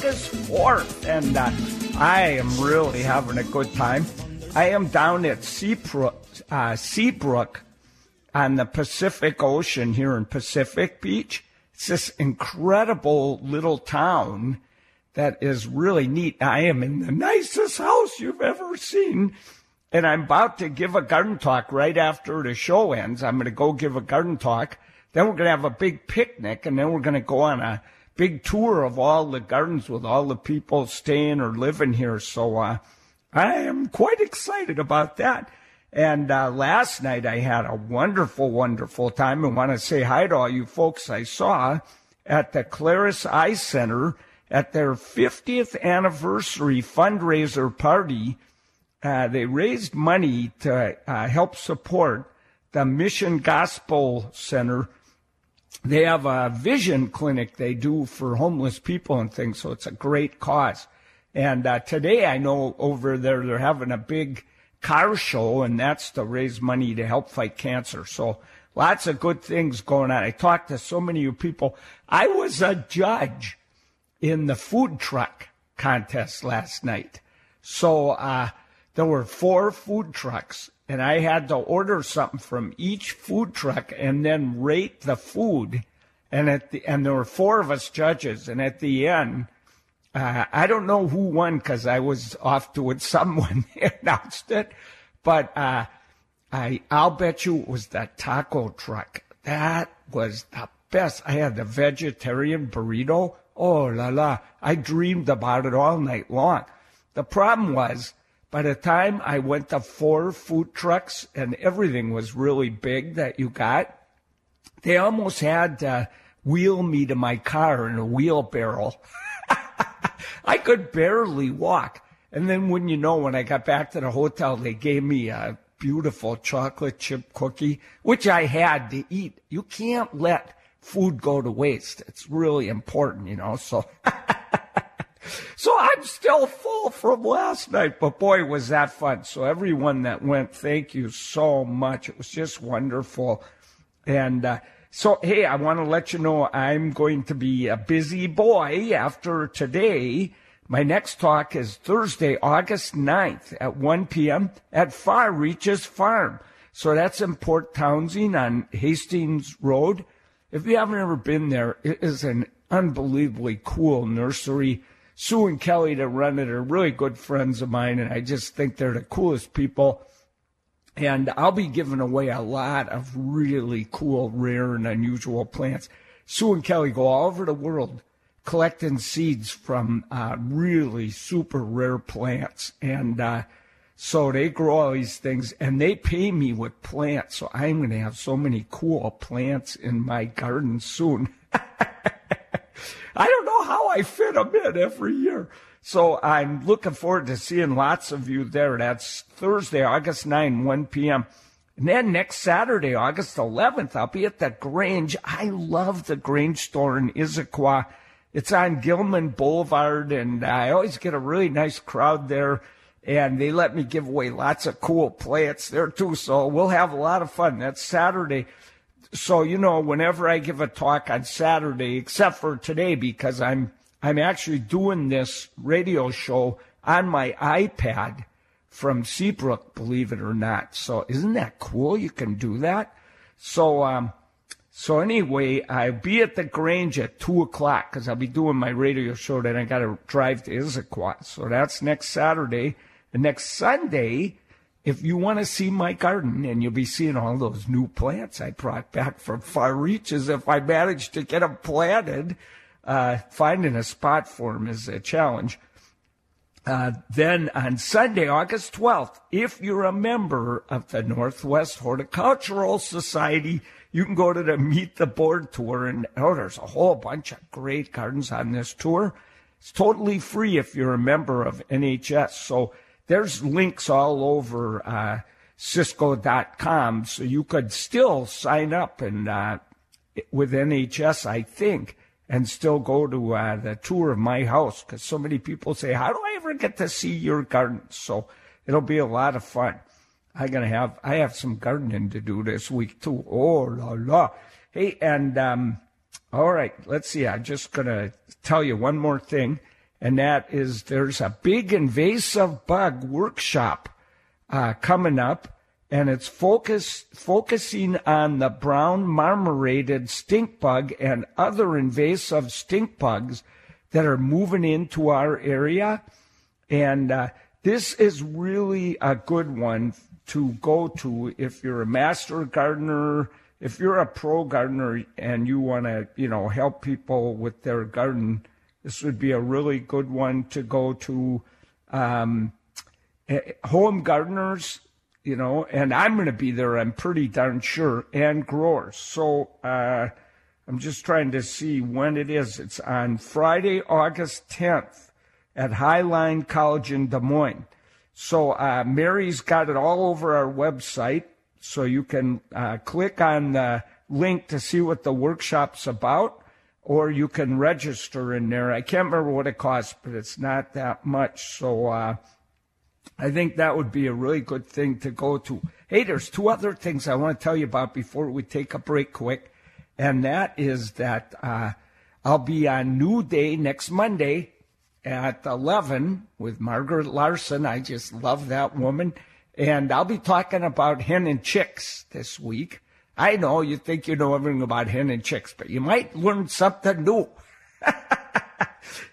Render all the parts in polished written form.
this wharf, and I am really having a good time. I am down at Seabrook on the Pacific Ocean here in Pacific Beach. It's this incredible little town that is really neat. I am in the nicest house you've ever seen, and I'm about to give a garden talk right after the show ends. I'm going to go give a garden talk. Then we're going to have a big picnic, and then we're going to go on a big tour of all the gardens with all the people staying or living here. So I am quite excited about that. And last night I had a wonderful, wonderful time, and want to say hi to all you folks I saw at the Clarice Eye Center at their 50th anniversary fundraiser party. They raised money to help support the Mission Gospel Center. They have a vision clinic they do for homeless people and things, so it's a great cause. And today I know over there they're having a big car show, and that's to raise money to help fight cancer. So lots of good things going on. I talked to so many of you people. I was a judge in the food truck contest last night. So there were 4 food trucks, and I had to order something from each food truck and then rate the food. And there were 4 of us judges. And at the end, I don't know who won because I was off to it. Someone announced it. But I'll bet you it was the taco truck. That was the best. I had the vegetarian burrito. Oh, la, la. I dreamed about it all night long. The problem was, by the time I went to 4 food trucks and everything was really big that you got, they almost had to wheel me to my car in a wheelbarrow. I could barely walk. And then when I got back to the hotel, they gave me a beautiful chocolate chip cookie, which I had to eat. You can't let food go to waste. It's really important, so... So I'm still full from last night, but boy, was that fun. So everyone that went, thank you so much. It was just wonderful. And hey, I want to let you know I'm going to be a busy boy after today. My next talk is Thursday, August 9th at 1 p.m. at Far Reaches Farm. So that's in Port Townsend on Hastings Road. If you haven't ever been there, it is an unbelievably cool nursery. Sue and Kelly that run it are really good friends of mine, and I just think they're the coolest people. And I'll be giving away a lot of really cool, rare, and unusual plants. Sue and Kelly go all over the world collecting seeds from really super rare plants. And so they grow all these things, and they pay me with plants. So I'm going to have so many cool plants in my garden soon. I don't know how I fit them in every year. So I'm looking forward to seeing lots of you there. That's Thursday, August 9, 1 p.m. And then next Saturday, August 11th, I'll be at the Grange. I love the Grange store in Issaquah. It's on Gilman Boulevard, and I always get a really nice crowd there. And they let me give away lots of cool plants there, too. So we'll have a lot of fun. That's Saturday. So, whenever I give a talk on Saturday, except for today, because I'm actually doing this radio show on my iPad from Seabrook, believe it or not. So isn't that cool? You can do that. So, anyway, I'll be at the Grange at 2:00 because I'll be doing my radio show. Then I got to drive to Issaquah. So that's next Saturday. And next Sunday, if you want to see my garden, and you'll be seeing all those new plants I brought back from Far Reaches, if I manage to get them planted, finding a spot for them is a challenge. Then on Sunday, August 12th, if you're a member of the Northwest Horticultural Society, you can go to the Meet the Board tour, and there's a whole bunch of great gardens on this tour. It's totally free if you're a member of NHS, so there's links all over Ciscoe.com, so you could still sign up and with NHS, I think, and still go to the tour of my house, because so many people say, how do I ever get to see your garden? So it'll be a lot of fun. I have some gardening to do this week, too. Oh, la, la. Hey, and all right, let's see. I'm just going to tell you one more thing. and that is there's a big invasive bug workshop coming up, and it's focusing on the brown marmorated stink bug and other invasive stink bugs that are moving into our area. And this is really a good one to go to if you're a master gardener, if you're a pro gardener and you want to, you know, help people with their garden. This would be a really good one to go to. Home gardeners, you know, and I'm going to be there, I'm pretty darn sure, and growers. So I'm just trying to see when it is. It's on Friday, August 10th at Highline College in Des Moines. So Mary's got it all over our website, so you can click on the link to see what the workshop's about, or you can register in there. I can't remember what it costs, but it's not that much. So I think that would be a really good thing to go to. Hey, there's two other things I want to tell you about before we take a break quick, and that is that I'll be on New Day next Monday at 11 with Margaret Larson. I just love that woman. And I'll be talking about hen and chicks this week. I know you think you know everything about hen and chicks, but you might learn something new.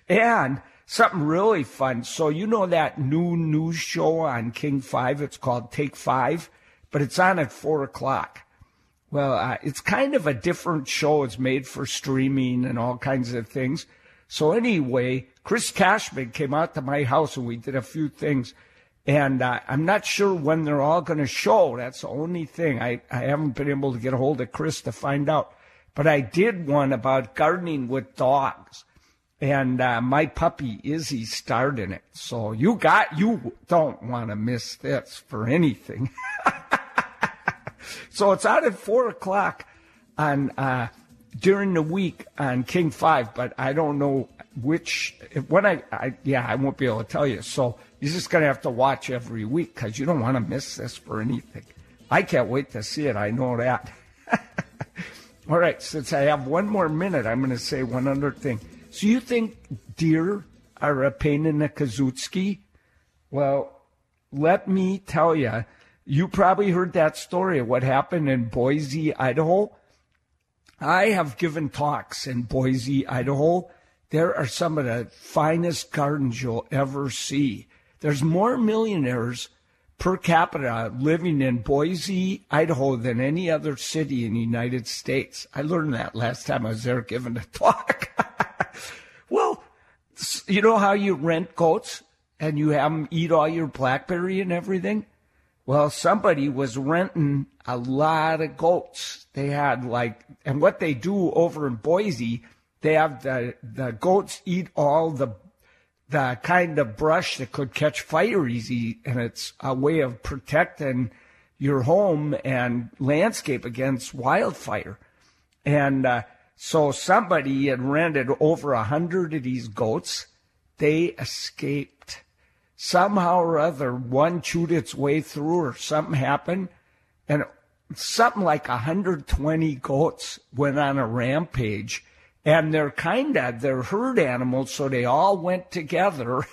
And something really fun. So you know that new news show on King Five? It's called Take Five, but it's on at 4 o'clock. Well, it's kind of a different show. It's made for streaming and all kinds of things. So anyway, Chris Cashman came out to my house and we did a few things. And I'm not sure when they're all going to show. That's the only thing. I haven't been able to get a hold of Chris to find out. But I did one about gardening with dogs. And my puppy, Izzy, starred in it. So you don't want to miss this for anything. So it's out at 4 o'clock on during the week on King 5. But I don't know I won't be able to tell you. So you're just going to have to watch every week because you don't want to miss this for anything. I can't wait to see it. I know that. All right, since I have one more minute, I'm going to say one other thing. So you think deer are a pain in the kazootski? Well, let me tell you, you probably heard that story of what happened in Boise, Idaho. I have given talks in Boise, Idaho. There are some of the finest gardens you'll ever see. There's more millionaires per capita living in Boise, Idaho than any other city in the United States. I learned that last time I was there giving a talk. Well, you know how you rent goats and you have them eat all your blackberry and everything? Well, somebody was renting a lot of goats. They had and what they do over in Boise, they have the goats eat all the kind of brush that could catch fire easy, and it's a way of protecting your home and landscape against wildfire. And so somebody had rented over 100 of these goats. They escaped. Somehow or other, one chewed its way through or something happened, and something like 120 goats went on a rampage. And they're herd animals, so they all went together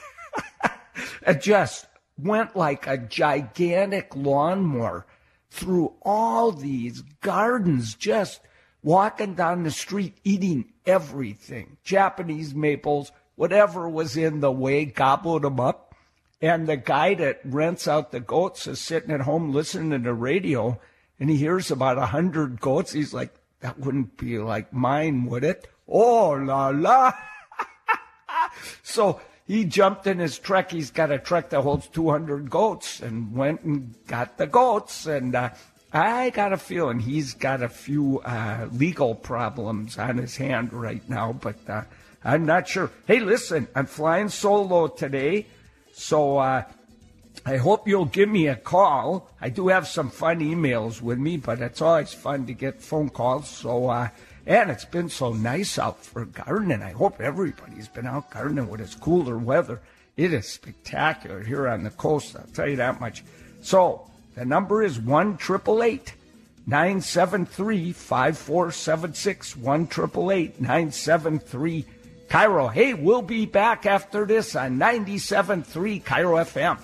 and just went like a gigantic lawnmower through all these gardens, just walking down the street, eating everything. Japanese maples, whatever was in the way, gobbled them up. And the guy that rents out the goats is sitting at home listening to the radio, and he hears about 100 goats. He's like, that wouldn't be like mine, would it? Oh, la, la. So he jumped in his truck. He's got a truck that holds 200 goats and went and got the goats. And I got a feeling he's got a few legal problems on his hand right now, but I'm not sure. Hey, listen, I'm flying solo today, so I hope you'll give me a call. I do have some fun emails with me, but it's always fun to get phone calls, so... And it's been so nice out for gardening. I hope everybody's been out gardening with this cooler weather. It is spectacular here on the coast, I'll tell you that much. So the number is 1-888-973-5476, 1-888-973-5476. KIRO. Hey, we'll be back after this on 97.3 KIRO FM.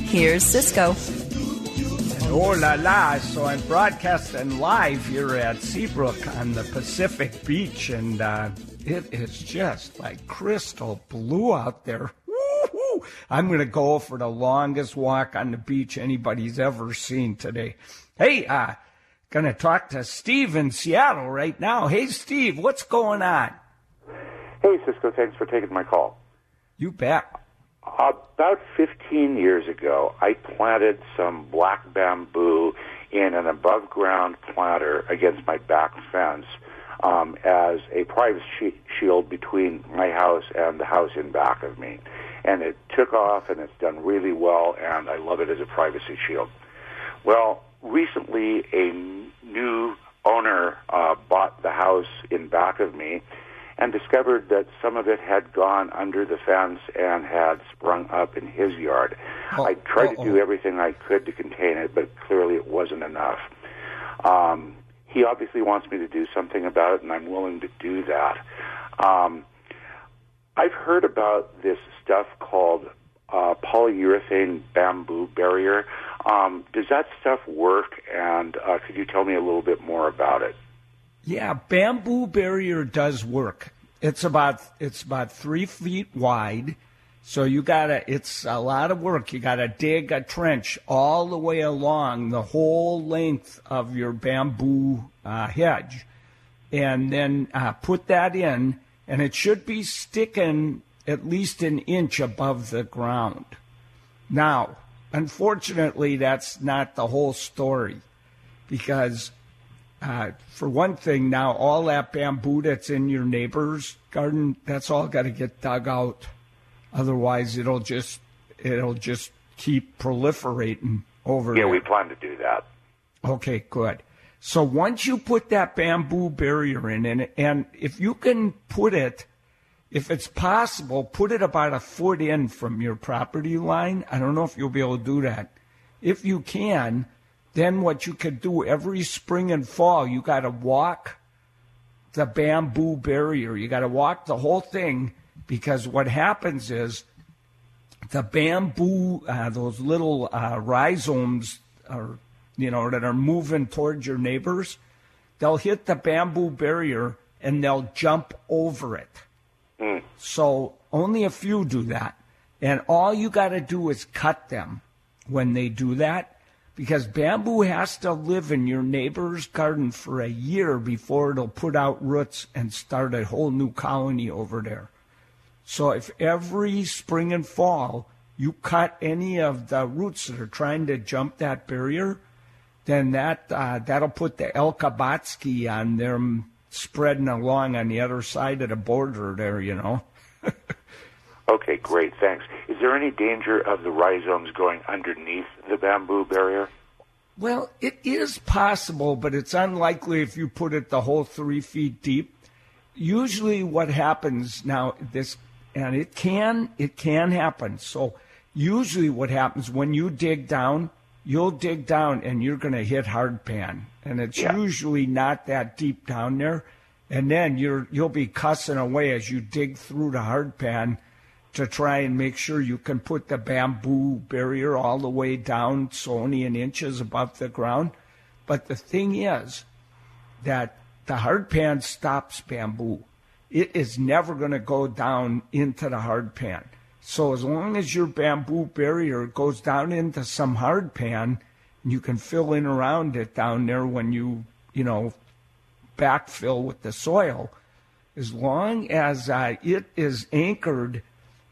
Here's Ciscoe. Oh la la, so I'm broadcasting live here at Seabrook on the Pacific Beach, and it is just like crystal blue out there. Woo-hoo! I'm going to go for the longest walk on the beach anybody's ever seen today. Hey, going to talk to Steve in Seattle right now. Hey, Steve, what's going on? Hey, Ciscoe, thanks for taking my call. You bet. About 15 years ago, I planted some black bamboo in an above-ground planter against my back fence as a privacy shield between my house and the house in back of me. And it took off, and it's done really well, and I love it as a privacy shield. Well, recently a new owner bought the house in back of me, and discovered that some of it had gone under the fence and had sprung up in his yard. I tried to do everything I could to contain it, but clearly it wasn't enough. He obviously wants me to do something about it, and I'm willing to do that. I've heard about this stuff called polyurethane bamboo barrier. Does that stuff work, and could you tell me a little bit more about it? Yeah, bamboo barrier does work. It's about 3 feet wide, so it's a lot of work. You gotta dig a trench all the way along the whole length of your bamboo hedge, and then put that in, and it should be sticking at least an inch above the ground. Now, unfortunately, that's not the whole story, because for one thing, now all that bamboo that's in your neighbor's garden, that's all got to get dug out. Otherwise, it'll just keep proliferating over. Yeah, we plan to do that. Okay, good. So once you put that bamboo barrier in, and if you can put it, if it's possible, put it about a foot in from your property line. I don't know if you'll be able to do that. If you can, then what you could do every spring and fall, you got to walk the bamboo barrier. You got to walk the whole thing, because what happens is the bamboo, those little rhizomes are, that are moving towards your neighbors, they'll hit the bamboo barrier and they'll jump over it. Mm. So only a few do that. And all you got to do is cut them when they do that, because bamboo has to live in your neighbor's garden for a year before it'll put out roots and start a whole new colony over there. So if every spring and fall you cut any of the roots that are trying to jump that barrier, then that'll put the Elkabatsky on them spreading along on the other side of the border there, Okay, great, thanks. Is there any danger of the rhizomes going underneath the bamboo barrier? Well, it is possible, but it's unlikely if you put it the whole 3 feet deep. Usually what happens now, it can happen. So usually what happens when you dig down, you'll dig down and you're going to hit hard pan. And it's usually not that deep down there. And then you'll be cussing away as you dig through the hard pan to try and make sure you can put the bamboo barrier all the way down, so only an inch is above the ground. But the thing is that the hard pan stops bamboo. It is never going to go down into the hard pan. So as long as your bamboo barrier goes down into some hard pan, you can fill in around it down there when you, backfill with the soil. As long as it is anchored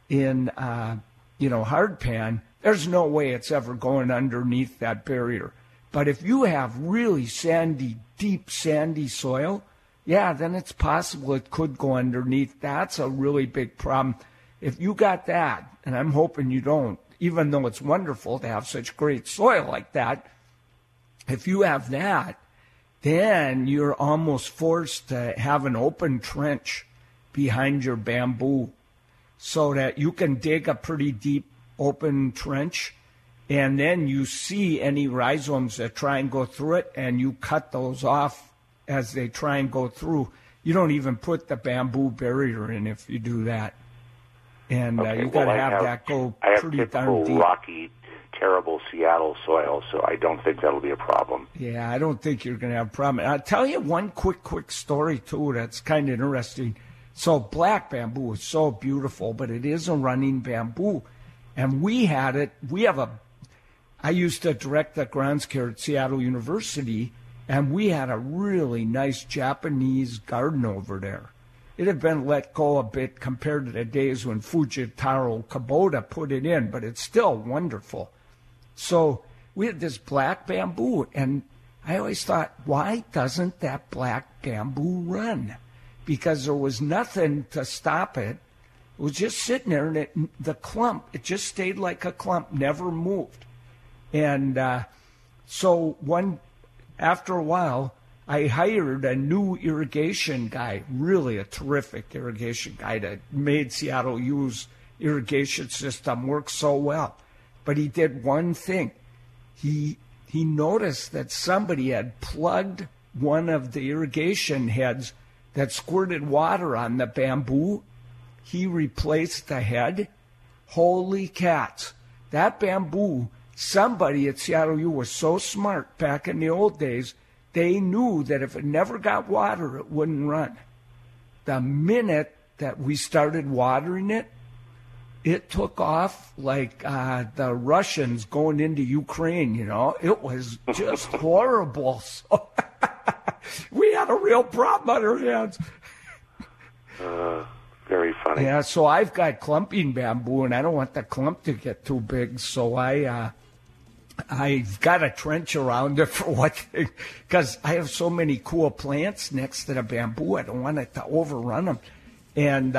in hard pan, there's no way it's ever going underneath that barrier. But if you have really sandy, deep sandy soil, then it's possible it could go underneath. That's a really big problem. If you got that, and I'm hoping you don't, even though it's wonderful to have such great soil like that, if you have that, then you're almost forced to have an open trench behind your bamboo, so that you can dig a pretty deep open trench and then you see any rhizomes that try and go through it, and you cut those off as they try and go through. You don't even put the bamboo barrier in if you do that. And okay, you've got to have that go pretty darn deep. Rocky, terrible Seattle soil, so I don't think that'll be a problem. Yeah, I don't think you're going to have a problem. I'll tell you one quick story, too, that's kind of interesting. So black bamboo is so beautiful, but it is a running bamboo. And we had it. I used to direct the grounds care at Seattle University, and we had a really nice Japanese garden over there. It had been let go a bit compared to the days when Fujitaro Kubota put it in, but it's still wonderful. So we had this black bamboo, and I always thought, why doesn't that black bamboo run? Because there was nothing to stop it. It was just sitting there, and the clump just stayed like a clump, never moved. And after a while, I hired a new irrigation guy, really a terrific irrigation guy that made Seattle U's irrigation system work so well. But he did one thing. He noticed that somebody had plugged one of the irrigation heads that squirted water on the bamboo. He replaced the head. Holy cats. That bamboo, somebody at Seattle U was so smart back in the old days, they knew that if it never got water, it wouldn't run. The minute that we started watering it, it took off like the Russians going into Ukraine, you know. It was just horrible. So we had a real problem on our hands. Very funny. Yeah, so I've got clumping bamboo, and I don't want the clump to get too big, so I've got a trench around it for one thing, because I have so many cool plants next to the bamboo. I don't want it to overrun them. And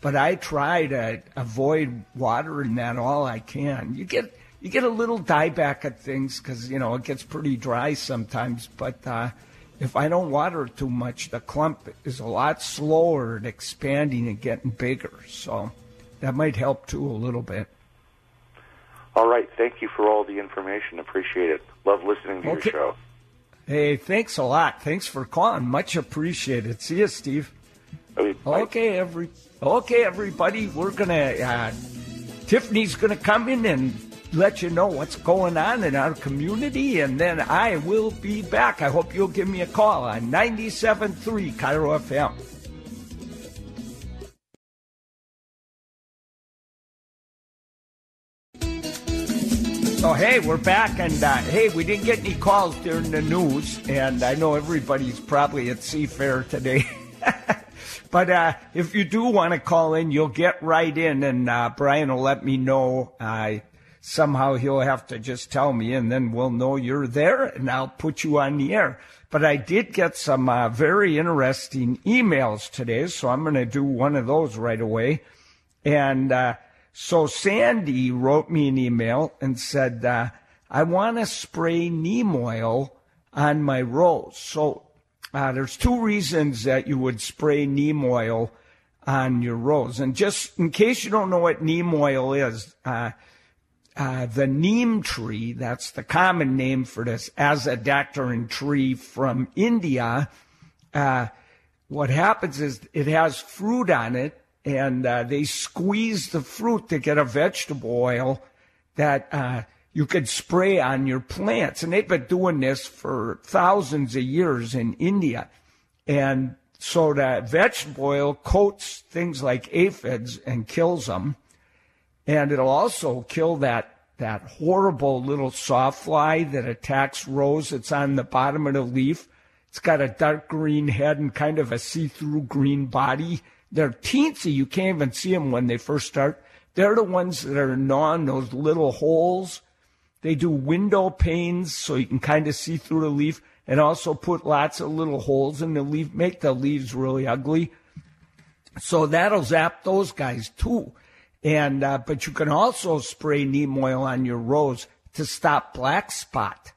but I try to avoid watering that all I can. You get a little dieback of things because, you know, it gets pretty dry sometimes. But if I don't water too much, the clump is a lot slower at expanding and getting bigger. So that might help, too, a little bit. All right. Thank you for all the information. Appreciate it. Love listening to your show. Hey, thanks a lot. Thanks for calling. Much appreciated. See you, Steve. Okay, everybody. We're going to Tiffany's going to come in and let you know what's going on in our community, and then I will be back. I hope you'll give me a call on 97.3 KIRO FM. So, hey, we're back, and, hey, we didn't get any calls during the news, and I know everybody's probably at Seafair today. But if you do want to call in, you'll get right in, and Brian will let me know. Somehow he'll have to just tell me, and then we'll know you're there, and I'll put you on the air. But I did get some very interesting emails today, so I'm going to do one of those right away. And so Sandy wrote me an email and said, I want to spray neem oil on my rose. So there's two reasons that you would spray neem oil on your rose. And just in case you don't know what neem oil is, the neem tree, that's the common name for this azadirachta tree from India, what happens is it has fruit on it, and they squeeze the fruit to get a vegetable oil that you could spray on your plants. And they've been doing this for thousands of years in India. And so that vegetable oil coats things like aphids and kills them. And it'll also kill that horrible little sawfly that attacks rose. It's on the bottom of the leaf. It's got a dark green head and kind of a see-through green body. They're teensy. You can't even see them when they first start. They're the ones that are gnawing those little holes. They do window panes so you can kind of see through the leaf, and also put lots of little holes in the leaf, make the leaves really ugly. So that'll zap those guys too. And but you can also spray neem oil on your rose to stop black spot.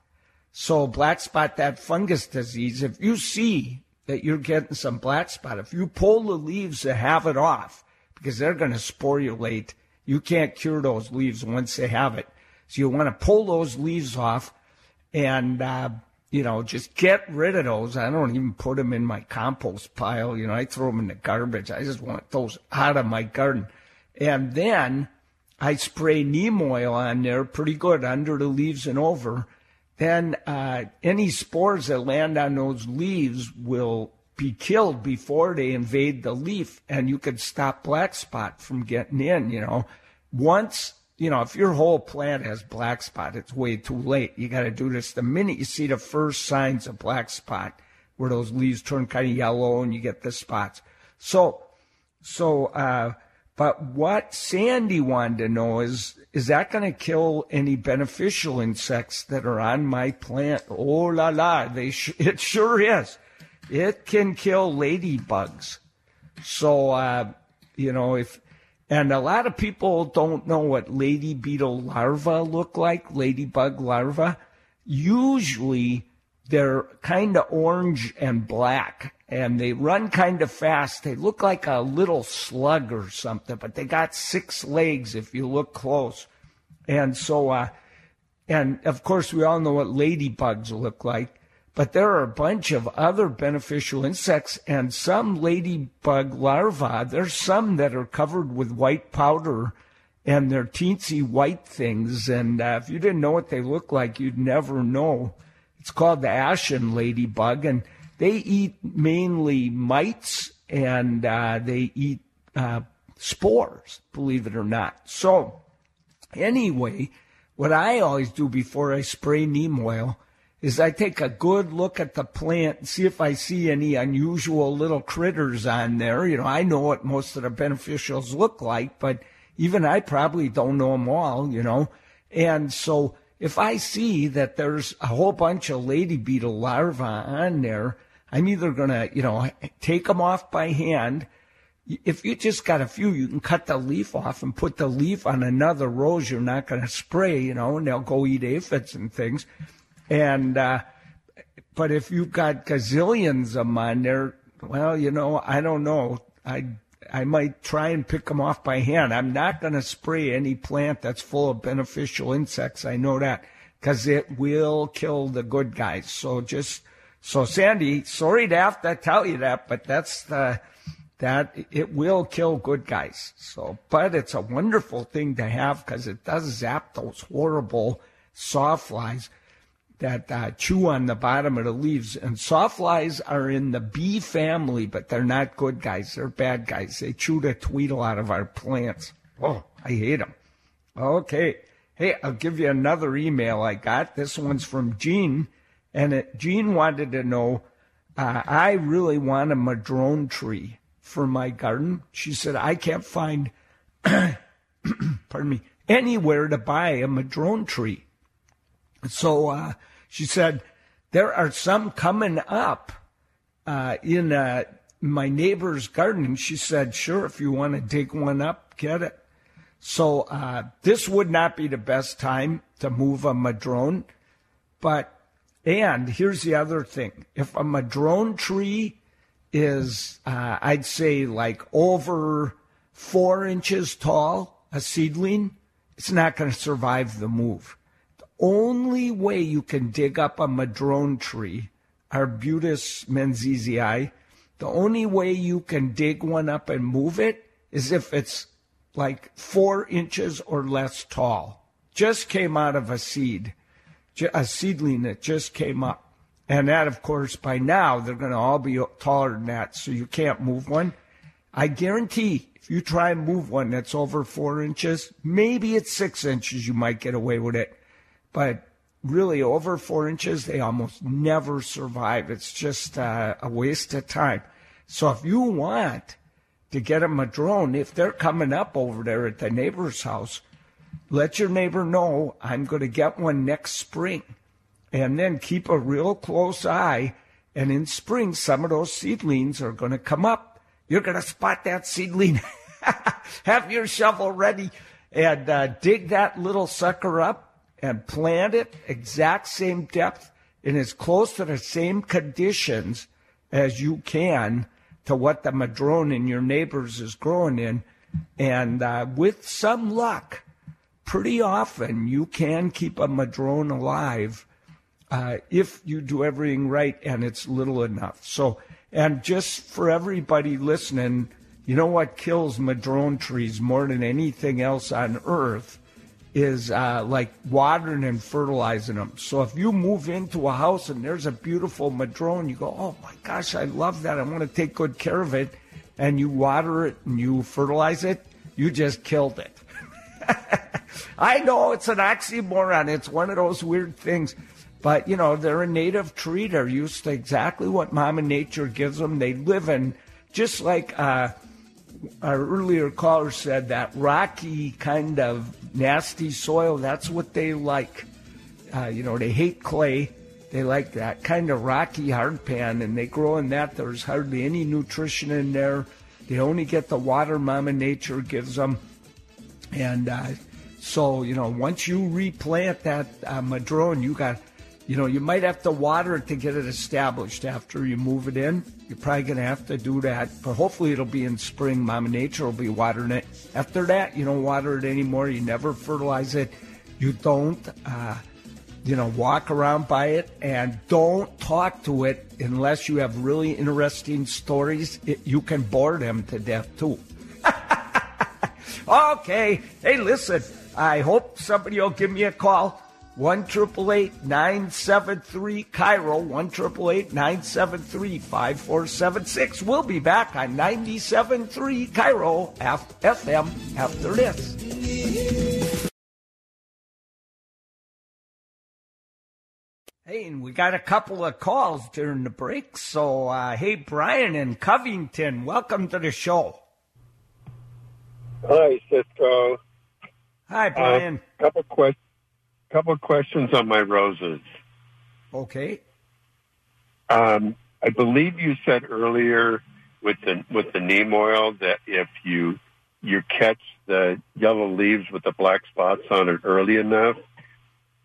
So black spot, that fungus disease, if you see that you're getting some black spot, if you pull the leaves and have it off, because they're going to sporulate, you can't cure those leaves once they have it. So you want to pull those leaves off and, you know, just get rid of those. I don't even put them in my compost pile. You know, I throw them in the garbage. I just want those out of my garden. And then I spray neem oil on there pretty good under the leaves and over. Then any spores that land on those leaves will be killed before they invade the leaf, and you could stop black spot from getting in, you know. Once, you know, if your whole plant has black spot, it's way too late. You got to do this the minute you see the first signs of black spot, where those leaves turn kind of yellow and you get the spots. But what Sandy wanted to know is that going to kill any beneficial insects that are on my plant? Oh, la, la, it sure is. It can kill ladybugs. So, you know, and a lot of people don't know what lady beetle larvae look like, ladybug larvae. Usually they're kind of orange and black, and they run kind of fast. They look like a little slug or something, but they got six legs if you look close. And so, and of course we all know what ladybugs look like, but there are a bunch of other beneficial insects, and some ladybug larvae, there's some that are covered with white powder, and they're teensy white things. And if you didn't know what they look like, you'd never know. It's called the ashen ladybug, and they eat mainly mites, and they eat spores, believe it or not. So anyway, what I always do before I spray neem oil is I take a good look at the plant and see if I see any unusual little critters on there. You know, I know what most of the beneficials look like, but even I probably don't know them all, you know. And so if I see that there's a whole bunch of lady beetle larvae on there, I'm either going to, you know, take them off by hand. If you just got a few, you can cut the leaf off and put the leaf on another rose you're not going to spray, you know, and they'll go eat aphids and things. And, but if you've got gazillions of them on there, well, you know, I don't know. I might try and pick them off by hand. I'm not going to spray any plant that's full of beneficial insects. I know that, because it will kill the good guys. So Sandy, sorry to have to tell you that, but that it will kill good guys. So, but it's a wonderful thing to have, because it does zap those horrible sawflies that chew on the bottom of the leaves. And sawflies are in the bee family, but they're not good guys. They're bad guys. They chew the tweedle out of our plants. Oh, I hate them. Okay. Hey, I'll give you another email I got. This one's from Jean. And Jean wanted to know, I really want a madrone tree for my garden. She said, I can't find pardon me, anywhere to buy a madrone tree. So she said, there are some coming up in my neighbor's garden. And she said, sure, if you want to dig one up, get it. So this would not be the best time to move a madrone. But, and here's the other thing. If a madrone tree is, I'd say, like over 4 inches tall, a seedling, it's not going to survive the move. Only way you can dig up a madrone tree, Arbutus menziesii, the only way you can dig one up and move it is if it's like 4 inches or less tall. Just came out of a seed, a seedling that just came up. And that, of course, by now, they're going to all be taller than that, so you can't move one. I guarantee if you try and move one that's over 4 inches, maybe it's 6 inches, you might get away with it. But really, over 4 inches, they almost never survive. It's just a waste of time. So if you want to get a madrone, if they're coming up over there at the neighbor's house, let your neighbor know, I'm going to get one next spring. And then keep a real close eye. And in spring, some of those seedlings are going to come up. You're going to spot that seedling. Have your shovel ready and dig that little sucker up and plant it exact same depth and as close to the same conditions as you can to what the madrone in your neighbors is growing in. And with some luck, pretty often you can keep a madrone alive if you do everything right and it's little enough. So, and just for everybody listening, you know what kills madrone trees more than anything else on earth is like watering and fertilizing them. So if you move into a house and there's a beautiful madrone, you go, oh my gosh, I love that. I want to take good care of it. And you water it and you fertilize it, you just killed it. I know it's an oxymoron. It's one of those weird things. But, you know, they're a native tree. They're used to exactly what Mama Nature gives them. They live in, just like our earlier caller said, that rocky kind of nasty soil. That's what they like. You know, they hate clay. They like that kind of rocky hardpan, and they grow in that. There's hardly any nutrition in there. They only get the water Mama Nature gives them. And so, you know, once you replant that madrone, you got... You know, you might have to water it to get it established after you move it in. You're probably going to have to do that. But hopefully it'll be in spring. Mama Nature will be watering it. After that, you don't water it anymore. You never fertilize it. You don't, you know, walk around by it. And don't talk to it unless you have really interesting stories. You can bore them to death, too. Okay. Hey, listen, I hope somebody will give me a call. 1-888-973-KIRO, 1-888-973-5476. We'll be back on 97.3 KIRO FM after this. Hey, and we got a couple of calls during the break. So, hey, Brian in Covington, welcome to the show. Hi, Ciscoe. Hi, Brian. Couple of questions on my roses. Okay. I believe you said earlier with the neem oil that if you catch the yellow leaves with the black spots on it early enough,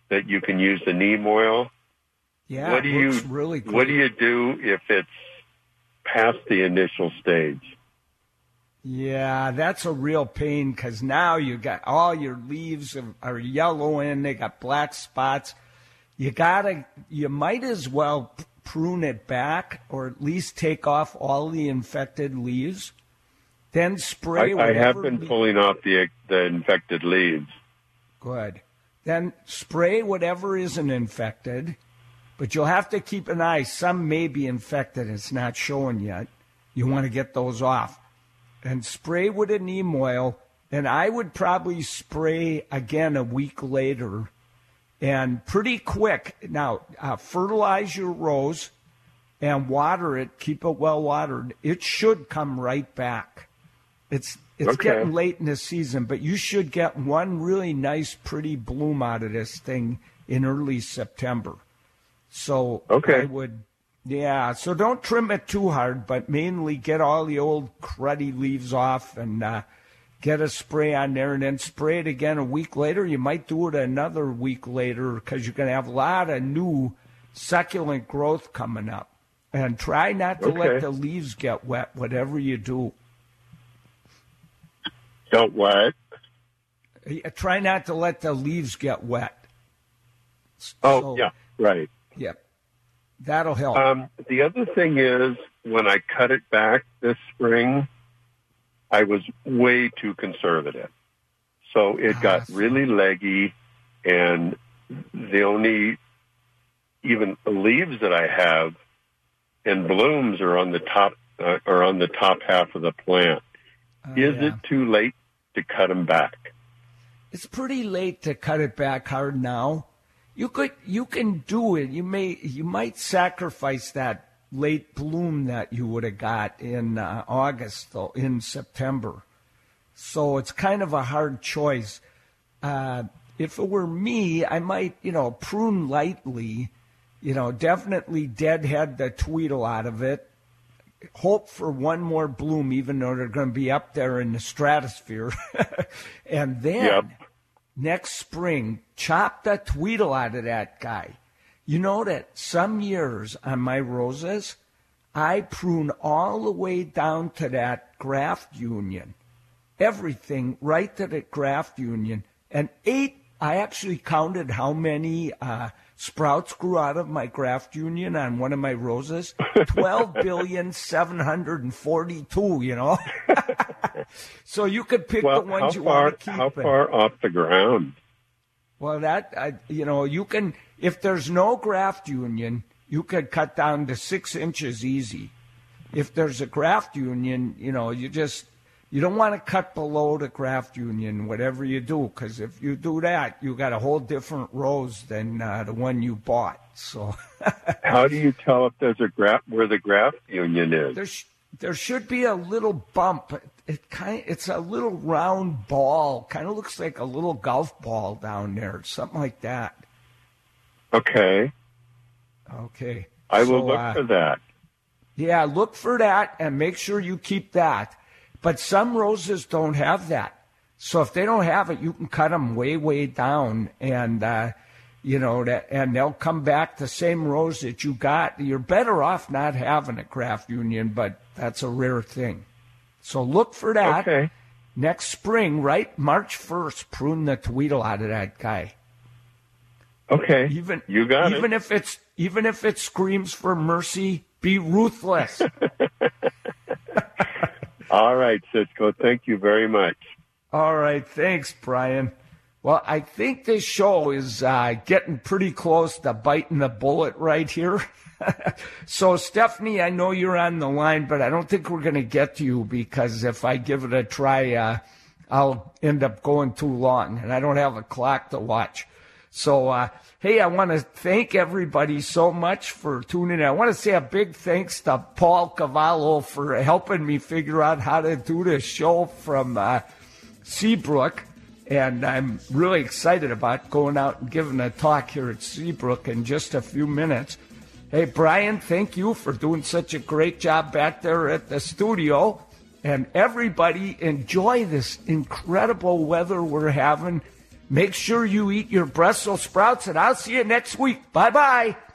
that you can use the neem oil. Yeah, what do it looks really cool. What do you do if it's past the initial stage? Yeah, that's a real pain because now you got all your leaves are yellow and they got black spots. You might as well prune it back or at least take off all the infected leaves. Then spray. I have been pulling off the infected leaves. Good. Then spray whatever isn't infected, but you'll have to keep an eye. Some may be infected. It's not showing yet. You want to get those off. And spray with a neem oil, and I would probably spray again a week later, and pretty quick. Now, fertilize your rose and water it. Keep it well watered. It should come right back. It's okay. Getting late in the season, but you should get one really nice, pretty bloom out of this thing in early September. So okay. I would... Yeah, so don't trim it too hard, but mainly get all the old cruddy leaves off and get a spray on there and then spray it again a week later. You might do it another week later because you're going to have a lot of new succulent growth coming up. And try not to let the leaves get wet, whatever you do. Don't what? Try not to let the leaves get wet. Oh, so, yeah, right. Yep. That'll help. The other thing is, when I cut it back this spring, I was way too conservative. So it got really leggy, and the only even leaves that I have and blooms are on the top half of the plant. Is it too late to cut them back? It's pretty late to cut it back hard now. You can do it. You might sacrifice that late bloom that you would have got in August though, in September. So it's kind of a hard choice. If it were me, I might, prune lightly, definitely deadhead the tweedle out of it. Hope for one more bloom, even though they're going to be up there in the stratosphere. And then next spring, chop the tweedle out of that guy. You know that some years on my roses, I prune all the way down to that graft union. Everything right to the graft union. And eight, I actually counted how many sprouts grew out of my graft union on one of my roses. 12,742,000, you know. So you could pick the ones you want to keep. How far off the ground? Well, you can, if there's no graft union, you could cut down to 6 inches easy. If there's a graft union, you don't want to cut below the graft union, whatever you do, because if you do that, you got a whole different rose than the one you bought. So, how do you tell if there's a graft where the graft union is? There should be a little bump. It's a little round ball, kind of looks like a little golf ball down there, something like that. Okay. I will look for that. Yeah, look for that and make sure you keep that. But some roses don't have that. So if they don't have it, you can cut them way, way down, and and they'll come back the same rose that you got. You're better off not having a graft union, but that's a rare thing. So look for that. Okay. Next spring, right? March 1st, prune the Tweedle out of that guy. Okay. Even if it screams for mercy, be ruthless. All right, Ciscoe. Thank you very much. All right. Thanks, Brian. Well, I think this show is getting pretty close to biting the bullet right here. So, Stephanie, I know you're on the line, but I don't think we're going to get to you because if I give it a try, I'll end up going too long, and I don't have a clock to watch. So, hey, I want to thank everybody so much for tuning in. I want to say a big thanks to Paul Cavallo for helping me figure out how to do this show from Seabrook. And I'm really excited about going out and giving a talk here at Seabrook in just a few minutes. Hey, Brian, thank you for doing such a great job back there at the studio. And everybody, enjoy this incredible weather we're having. Make sure you eat your Brussels sprouts, and I'll see you next week. Bye-bye.